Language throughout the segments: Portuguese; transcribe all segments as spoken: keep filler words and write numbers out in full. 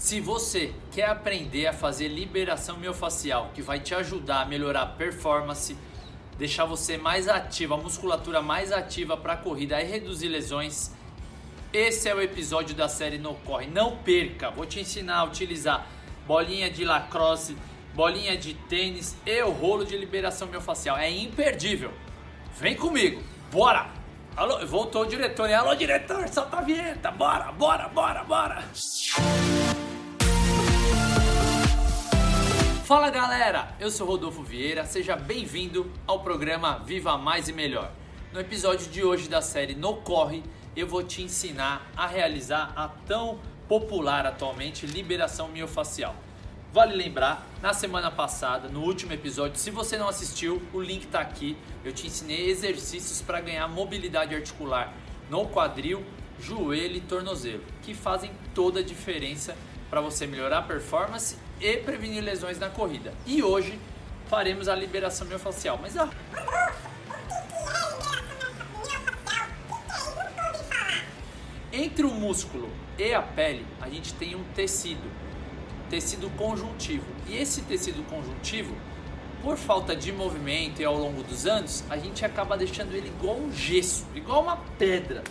Se você quer aprender a fazer liberação miofascial, que vai te ajudar a melhorar a performance, deixar você mais ativo, a musculatura mais ativa para a corrida e reduzir lesões, esse é o episódio da série No Corre. Não perca, vou te ensinar a utilizar bolinha de lacrosse, bolinha de tênis e o rolo de liberação miofascial. É imperdível. Vem comigo, bora! Alô, voltou o diretor, né? Alô, diretor, solta a vinheta, bora, bora, bora, bora! Fala galera, eu sou Rodolfo Vieira, seja bem-vindo ao programa Viva Mais e Melhor. No episódio de hoje da série No Corre, eu vou te ensinar a realizar a tão popular atualmente liberação miofascial. Vale lembrar, na semana passada, no último episódio, se você não assistiu, o link está aqui. Eu te ensinei exercícios para ganhar mobilidade articular no quadril, joelho e tornozelo, que fazem toda a diferença para você melhorar a performance e prevenir lesões na corrida. E hoje faremos a liberação miofascial. Mas ó, entre o músculo e a pele, a gente tem um tecido, tecido conjuntivo. E esse tecido conjuntivo, por falta de movimento e ao longo dos anos, a gente acaba deixando ele igual um gesso, igual uma pedra,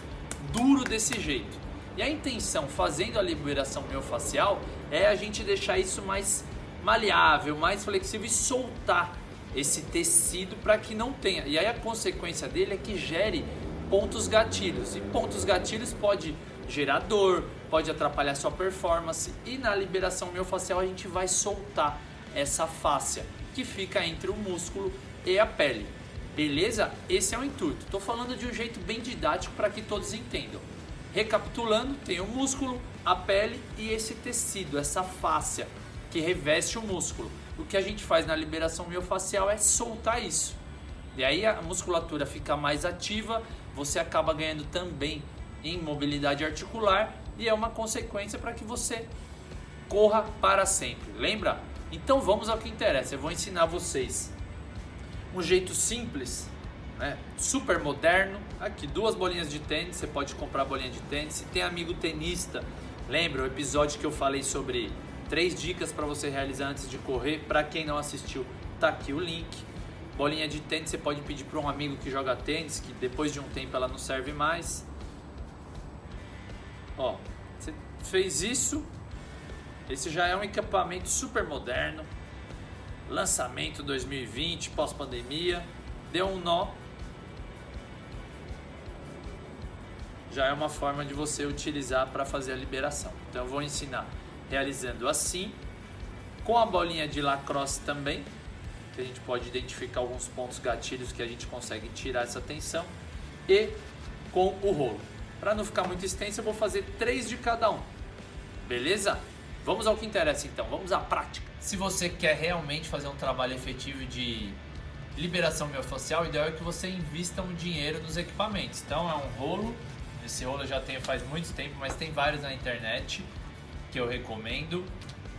duro desse jeito. E a intenção, fazendo a liberação miofascial, é a gente deixar isso mais maleável, mais flexível e soltar esse tecido para que não tenha. E aí a consequência dele é que gere pontos gatilhos. E pontos gatilhos pode gerar dor, pode atrapalhar sua performance. E na liberação miofascial a gente vai soltar essa fáscia que fica entre o músculo e a pele. Beleza? Esse é o intuito. Estou falando de um jeito bem didático para que todos entendam. Recapitulando, tem o músculo, a pele e esse tecido, essa fáscia que reveste o músculo. O que a gente faz na liberação miofascial é soltar isso. E aí a musculatura fica mais ativa, você acaba ganhando também em mobilidade articular e é uma consequência para que você corra para sempre. Lembra? Então vamos ao que interessa. Eu vou ensinar vocês um jeito simples, né? Super moderno. Aqui duas bolinhas de tênis, você pode comprar bolinha de tênis. Se tem amigo tenista, lembra o episódio que eu falei sobre três dicas para você realizar antes de correr? Para quem não assistiu, tá aqui o link. Bolinha de tênis você pode pedir para um amigo que joga tênis, que depois de um tempo ela não serve mais. Ó, você fez isso, esse já é um equipamento super moderno, lançamento dois mil e vinte, pós-pandemia, deu um nó. Já é uma forma de você utilizar para fazer a liberação. Então eu vou ensinar realizando assim, com a bolinha de lacrosse também, que a gente pode identificar alguns pontos gatilhos que a gente consegue tirar essa tensão, e com o rolo. Para não ficar muito extenso, eu vou fazer três de cada um, beleza? Vamos ao que interessa então, vamos à prática. Se você quer realmente fazer um trabalho efetivo de liberação miofascial, o ideal é que você invista um dinheiro nos equipamentos. Então é um rolo. Esse rolo eu já tenho faz muito tempo, mas tem vários na internet que eu recomendo.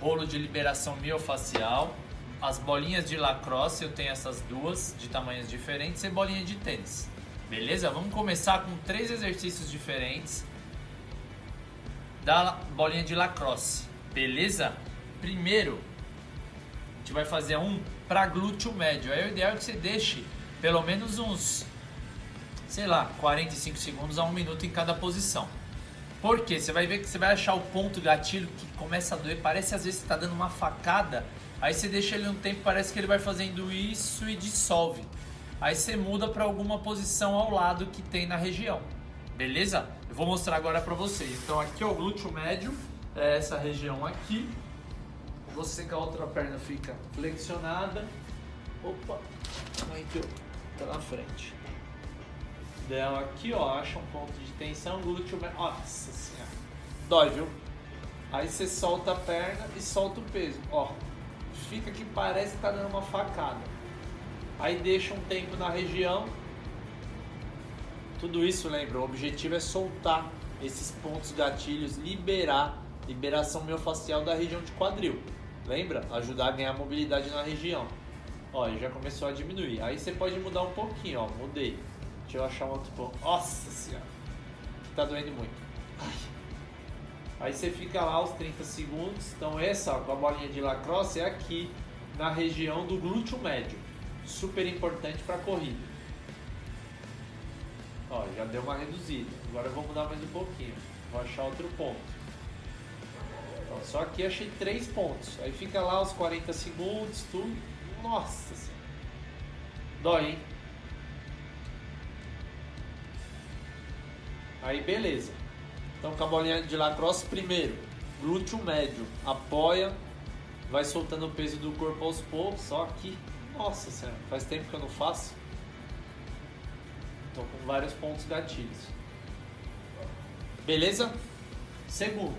Rolo de liberação miofascial, as bolinhas de lacrosse, eu tenho essas duas de tamanhos diferentes, e bolinha de tênis. Beleza? Vamos começar com três exercícios diferentes da bolinha de lacrosse. Beleza? Primeiro, a gente vai fazer um para glúteo médio. Aí o ideal é que você deixe pelo menos uns, sei lá, quarenta e cinco segundos a um minuto em cada posição. Por quê? Você vai ver que você vai achar o ponto gatilho que começa a doer, parece às vezes que você está dando uma facada, aí você deixa ele um tempo, parece que ele vai fazendo isso e dissolve. Aí você muda para alguma posição ao lado que tem na região, beleza? Eu vou mostrar agora para vocês. Então aqui é o glúteo médio, é essa região aqui. Você com a outra perna fica flexionada. Opa, como é que eu... tá na frente. Dela aqui, ó, acha um ponto de tensão, glúteo, nossa senhora, dói, viu? Aí você solta a perna e solta o peso, ó, fica que parece que tá dando uma facada. Aí deixa um tempo na região. Tudo isso, lembra, o objetivo é soltar esses pontos gatilhos, liberar, liberação miofascial da região de quadril, lembra? Ajudar a ganhar mobilidade na região. Ó, já começou a diminuir, aí você pode mudar um pouquinho, ó, mudei. Deixa eu achar um outro ponto. Nossa senhora, que tá doendo muito. Ai. Aí você fica lá os trinta segundos. Então essa, com a bolinha de lacrosse, é aqui na região do glúteo médio. Super importante para a corrida. Ó, já deu uma reduzida. Agora eu vou mudar mais um pouquinho. Vou achar outro ponto. Então, só aqui achei três pontos. Aí fica lá os quarenta segundos, tudo. Nossa senhora. Dói, hein? Aí beleza. Então com a bolinha de lacrosse primeiro. Glúteo médio. Apoia. Vai soltando o peso do corpo aos poucos. Só aqui. Nossa senhora. Faz tempo que eu não faço. Estou com vários pontos gatilhos. Beleza? Segundo.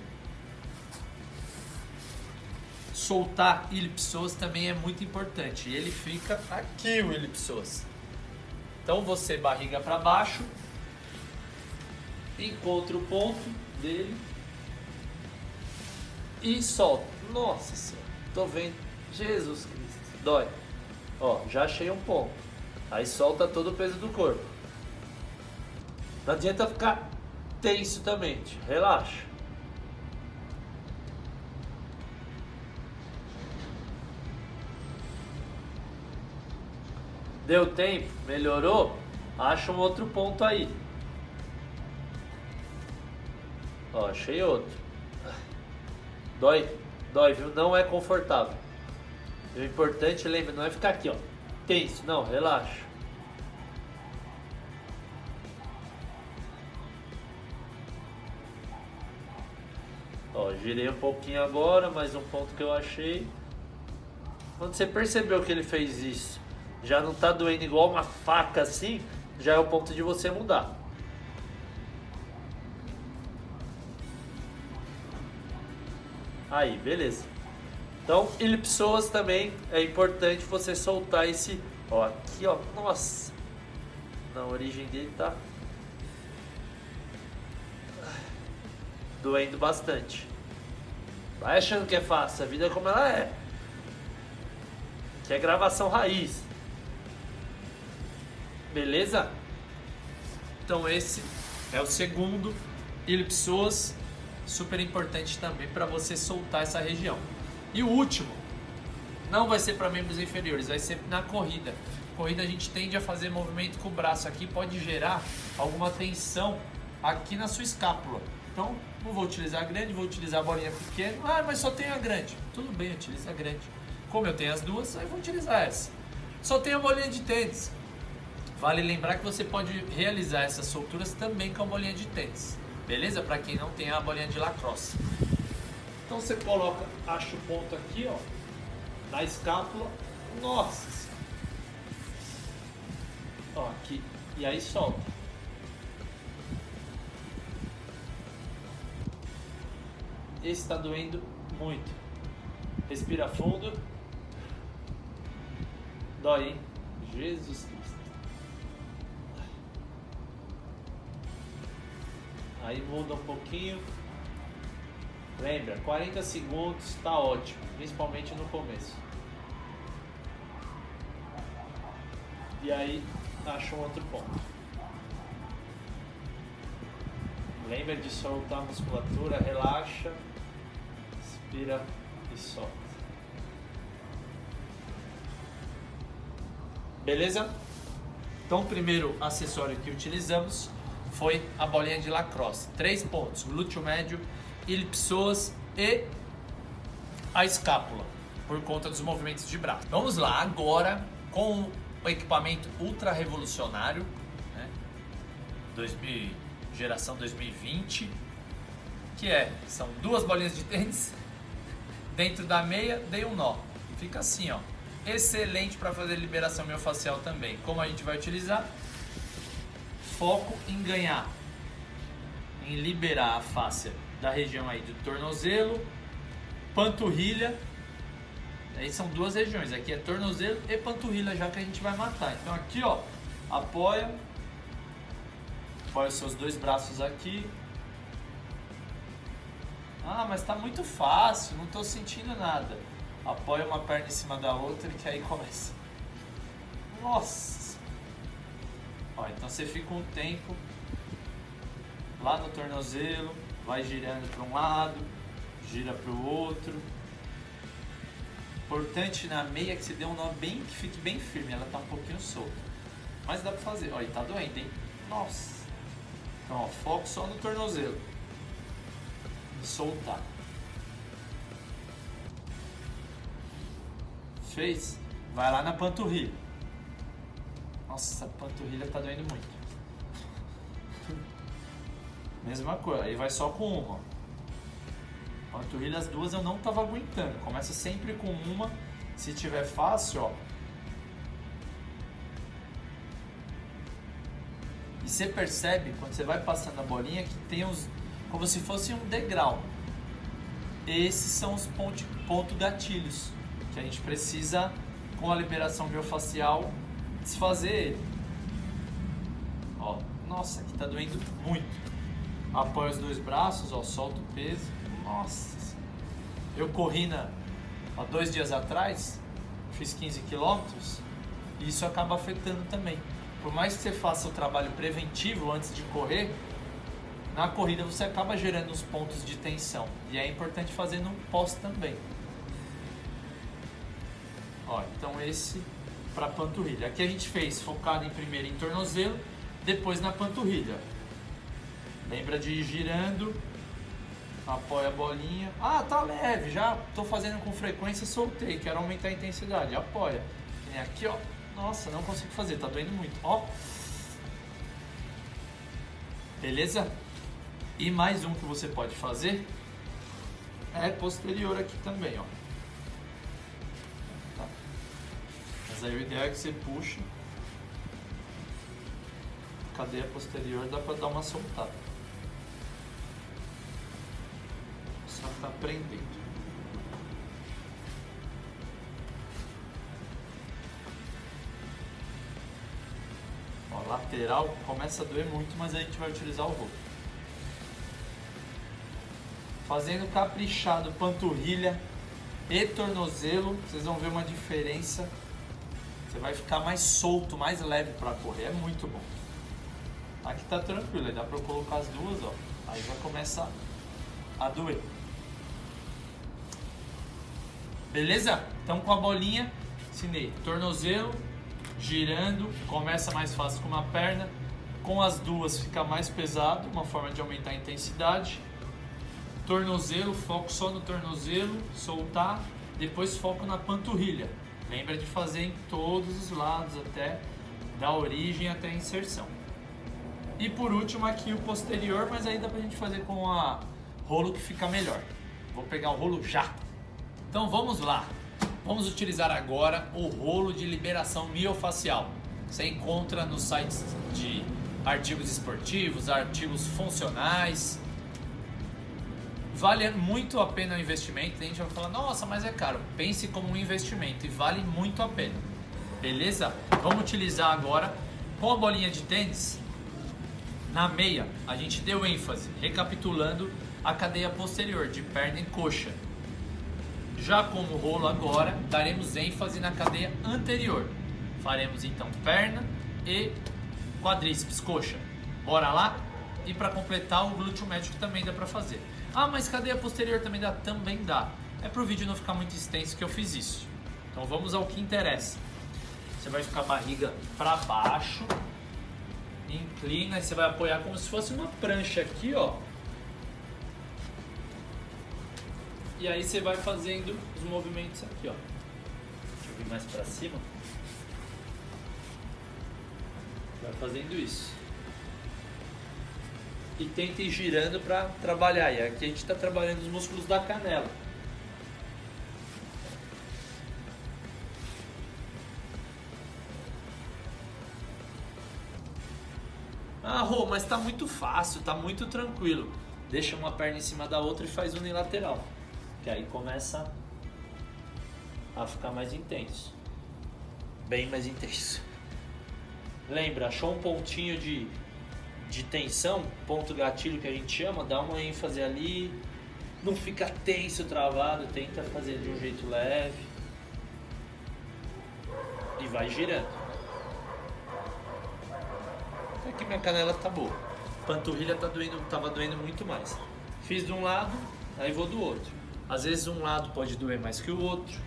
Soltar ilipsoas também é muito importante. E ele fica aqui, o ilipsoas. Então você barriga para baixo. Encontra o ponto dele. E solta. Nossa senhora. Tô vendo. Jesus Cristo. Dói. Ó, já achei um ponto. Aí solta todo o peso do corpo. Não adianta ficar tenso também, relaxa. Deu tempo? Melhorou? Acha um outro ponto aí. Ó, achei outro. Dói, dói, viu? Não é confortável. E o importante, lembra, não é ficar aqui, ó, tenso, não, relaxa. Ó, girei um pouquinho agora, mais um ponto que eu achei. Quando você percebeu que ele fez isso, já não tá doendo igual uma faca assim, já é o ponto de você mudar. Aí, beleza. Então, ilipsoas também é importante você soltar esse, ó, aqui, ó, nossa. Na origem dele tá doendo bastante. Vai achando que é fácil, a vida é como ela é. Que é gravação raiz. Beleza? Então esse é o segundo. Ilipsoas, super importante também para você soltar essa região. E o último, não vai ser para membros inferiores, vai ser na corrida. Corrida a gente tende a fazer movimento com o braço aqui, pode gerar alguma tensão aqui na sua escápula. Então, não vou utilizar a grande, vou utilizar a bolinha pequena. Ah, mas só tenho a grande. Tudo bem, utiliza a grande. Como eu tenho as duas, aí vou utilizar essa. Só tenho a bolinha de tênis. Vale lembrar que você pode realizar essas solturas também com a bolinha de tênis. Beleza? Para quem não tem a bolinha de lacrosse. Então você coloca, acha o ponto aqui, ó, na escápula. Nossa! Ó, aqui. E aí solta. Esse está doendo muito. Respira fundo. Dói, hein? Jesus Cristo. Aí muda um pouquinho. Lembra, quarenta segundos está ótimo, principalmente no começo. E aí, acha um outro ponto. Lembra de soltar a musculatura, relaxa. Inspira e solta. Beleza? Então o primeiro acessório que utilizamos foi a bolinha de lacrosse. Três pontos, glúteo médio, ilipsoas e a escápula, por conta dos movimentos de braço. Vamos lá agora com o equipamento ultra revolucionário, né? dois mil, geração dois mil e vinte, que é, são duas bolinhas de tênis. Dentro da meia, dei um nó. Fica assim, ó. Excelente para fazer liberação miofascial também. Como a gente vai utilizar? Foco em ganhar, em liberar a fáscia da região aí do tornozelo, panturrilha. Aí são duas regiões. Aqui é tornozelo e panturrilha, já que a gente vai matar. Então aqui, ó, apoia. Apoia os seus dois braços aqui. Ah, mas tá muito fácil, não tô sentindo nada. Apoia uma perna em cima da outra, que aí começa. Nossa! Ó, então você fica um tempo lá no tornozelo, vai girando para um lado, gira para o outro. Importante na meia que se dê um nó bem, que fique bem firme, ela está um pouquinho solta, mas dá para fazer. Olha, está doendo, hein? Nossa! Então, ó, foco só no tornozelo e soltar. Fez? Vai lá na panturrilha. Nossa, a panturrilha tá doendo muito. Mesma coisa, aí vai só com uma. Panturrilha, as duas eu não tava aguentando. Começa sempre com uma. Se tiver fácil, ó. E você percebe, quando você vai passando a bolinha, que tem uns... como se fosse um degrau. Esses são os pontos, ponto gatilhos que a gente precisa, com a liberação miofascial, desfazer ele. Ó, nossa, aqui tá doendo muito. Apoia os dois braços, ó, solta o peso. Nossa. Eu corri na, há dois dias atrás, fiz quinze quilômetros, e isso acaba afetando também. Por mais que você faça o trabalho preventivo antes de correr, na corrida você acaba gerando os pontos de tensão. E é importante fazer no pós também. Ó, então esse para panturrilha. Aqui a gente fez focado em primeiro em tornozelo, depois na panturrilha. Lembra de ir girando, apoia a bolinha. Ah, tá leve, já tô fazendo com frequência, soltei, quero aumentar a intensidade, apoia. E aqui, ó, nossa, não consigo fazer, tá doendo muito, ó. Beleza? E mais um que você pode fazer é posterior aqui também, ó. Aí o ideal é que você puxa a cadeia posterior, dá para dar uma soltada. Só tá prendendo. Ó, lateral começa a doer muito, mas a gente vai utilizar o rosto. Fazendo caprichado panturrilha e tornozelo, vocês vão ver uma diferença. Você vai ficar mais solto, mais leve para correr, é muito bom. Aqui tá tranquilo, aí dá para eu colocar as duas, ó. Aí já começa a doer. Beleza? Então com a bolinha, ensinei tornozelo, girando, começa mais fácil com uma perna, com as duas fica mais pesado, uma forma de aumentar a intensidade. Tornozelo, foco só no tornozelo, soltar, depois foco na panturrilha. Lembra de fazer em todos os lados, até da origem até a inserção. E por último aqui o posterior, mas aí dá pra gente fazer com a rolo que fica melhor. Vou pegar o rolo já. Então vamos lá. Vamos utilizar agora o rolo de liberação miofascial. Você encontra nos sites de artigos esportivos, artigos funcionais. Vale muito a pena o investimento. A gente vai falar, nossa, mas é caro. Pense como um investimento e vale muito a pena. Beleza? Vamos utilizar agora com a bolinha de tênis. Na meia, a gente deu ênfase, recapitulando, a cadeia posterior de perna e coxa. Já como rolo agora, daremos ênfase na cadeia anterior. Faremos então perna e quadríceps, coxa. Bora lá? E para completar, o glúteo médio também dá para fazer. Ah, mas cadeia posterior também dá? Também dá. É para o vídeo não ficar muito extenso que eu fiz isso. Então vamos ao que interessa. Você vai ficar a barriga para baixo, inclina e você vai apoiar como se fosse uma prancha aqui, ó. E aí você vai fazendo os movimentos aqui, ó. Deixa eu vir mais para cima. Vai fazendo isso. E tenta ir girando para trabalhar. E aqui a gente está trabalhando os músculos da canela. Ah, Rô, mas está muito fácil, está muito tranquilo. Deixa uma perna em cima da outra e faz unilateral. Que aí começa a ficar mais intenso. Bem mais intenso. Lembra, achou um pontinho de... de tensão, ponto gatilho que a gente chama, dá uma ênfase ali, não fica tenso, travado, tenta fazer de um jeito leve e vai girando. Até que minha canela tá boa, panturrilha tá doendo, tava doendo muito mais. Fiz de um lado, aí vou do outro. Às vezes um lado pode doer mais que o outro.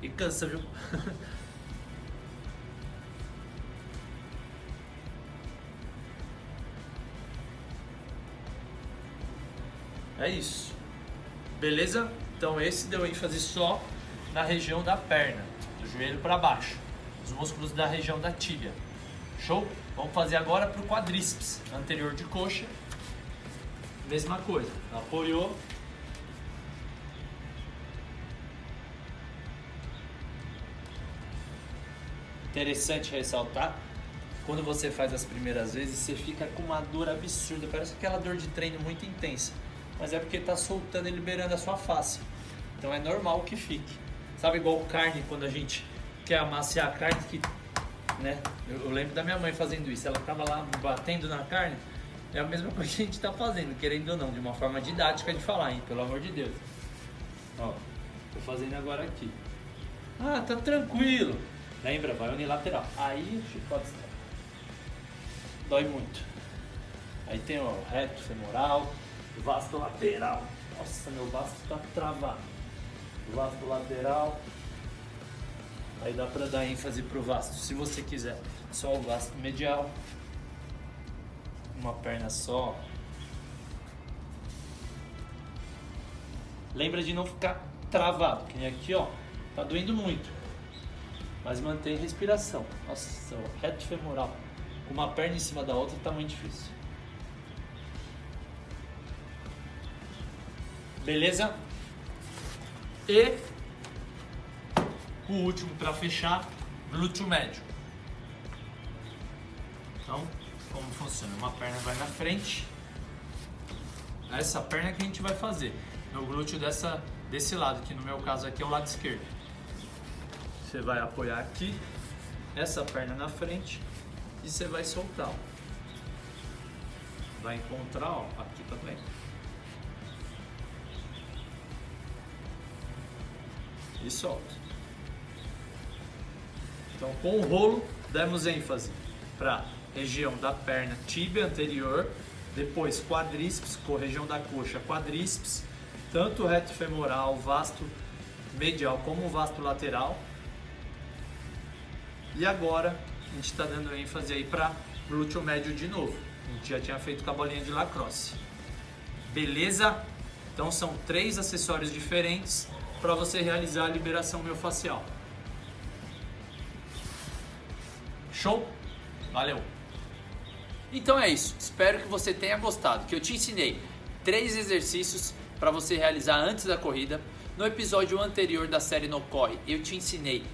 E cansa, viu? É isso. Beleza? Então esse deu ênfase só na região da perna, do joelho para baixo, os músculos da região da tíbia. Show? Vamos fazer agora para o quadríceps, anterior de coxa. Mesma coisa. Apoiou. Interessante ressaltar, quando você faz as primeiras vezes, você fica com uma dor absurda, parece aquela dor de treino muito intensa. Mas é porque está soltando e liberando a sua face. Então é normal que fique. Sabe igual carne, quando a gente quer amaciar a carne, que, né? Eu, eu lembro da minha mãe fazendo isso. Ela estava lá batendo na carne. É a mesma coisa que a gente está fazendo, querendo ou não, de uma forma didática de falar, hein? Pelo amor de Deus. Ó, tô fazendo agora aqui. Ah, tá tranquilo. Lembra? Vai unilateral. Aí o chicote está. Dói muito. Aí tem ó, o reto femoral. Vasto lateral. Nossa, meu vasto tá travado. Vasto lateral. Aí dá pra dar ênfase pro vasto, se você quiser. Só o vasto medial. Uma perna só. Lembra de não ficar travado, que nem aqui, ó. Tá doendo muito. Mas mantém respiração. Nossa, o reto femoral. Com uma perna em cima da outra tá muito difícil. Beleza? E o último para fechar, glúteo médio. Então, como funciona? Uma perna vai na frente. Essa perna que a gente vai fazer. No glúteo dessa, desse lado, que no meu caso aqui é o lado esquerdo. Você vai apoiar aqui, essa perna na frente e você vai soltar. Ó. Vai encontrar, ó, aqui também. E solta. Então, com o rolo, demos ênfase para região da perna, tíbia anterior, depois quadríceps, corregião da coxa, quadríceps, tanto o reto femoral, vasto medial como o vasto lateral. E agora, a gente está dando ênfase aí para glúteo médio de novo. A gente já tinha feito com a bolinha de lacrosse. Beleza? Então, são três acessórios diferentes para você realizar a liberação miofascial. Show? Valeu! Então é isso. Espero que você tenha gostado, que eu te ensinei três exercícios para você realizar antes da corrida. No episódio anterior da série No Corre, eu te ensinei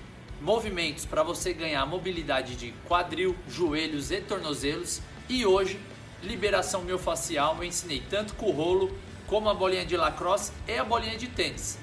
movimentos para você ganhar mobilidade de quadril, joelhos e tornozelos. E hoje, liberação miofascial, eu ensinei tanto com o rolo, como a bolinha de lacrosse e a bolinha de tênis.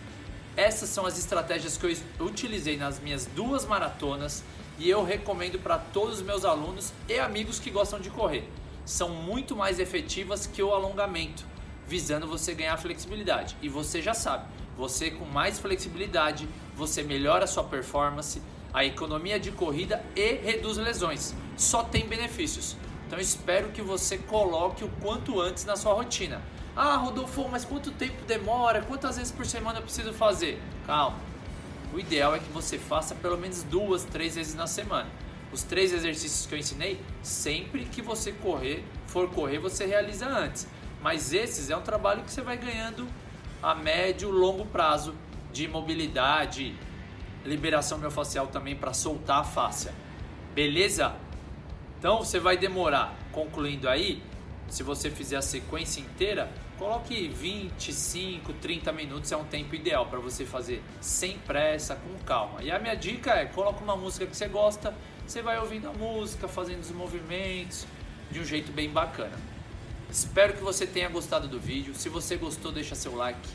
Essas são as estratégias que eu utilizei nas minhas duas maratonas e eu recomendo para todos os meus alunos e amigos que gostam de correr. São muito mais efetivas que o alongamento, visando você ganhar flexibilidade. E você já sabe, você com mais flexibilidade, você melhora a sua performance, a economia de corrida e reduz lesões. Só tem benefícios. Então espero que você coloque o quanto antes na sua rotina. Ah, Rodolfo, mas quanto tempo demora? Quantas vezes por semana eu preciso fazer? Calma. O ideal é que você faça pelo menos duas, três vezes na semana. Os três exercícios que eu ensinei, sempre que você correr, for correr, você realiza antes. Mas esses é um trabalho que você vai ganhando a médio, longo prazo de mobilidade, liberação miofascial também para soltar a fáscia. Beleza? Então você vai demorar, concluindo aí, se você fizer a sequência inteira, coloque vinte e cinco, trinta minutos, é um tempo ideal para você fazer sem pressa, com calma. E a minha dica é, coloca uma música que você gosta, você vai ouvindo a música, fazendo os movimentos, de um jeito bem bacana. Espero que você tenha gostado do vídeo, se você gostou deixa seu like.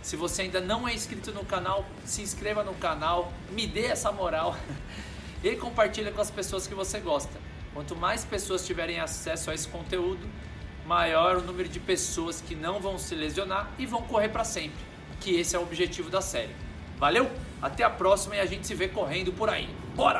Se você ainda não é inscrito no canal, se inscreva no canal, me dê essa moral e compartilha com as pessoas que você gosta. Quanto mais pessoas tiverem acesso a esse conteúdo, maior o número de pessoas que não vão se lesionar e vão correr para sempre, que esse é o objetivo da série. Valeu? Até a próxima e a gente se vê correndo por aí. Bora!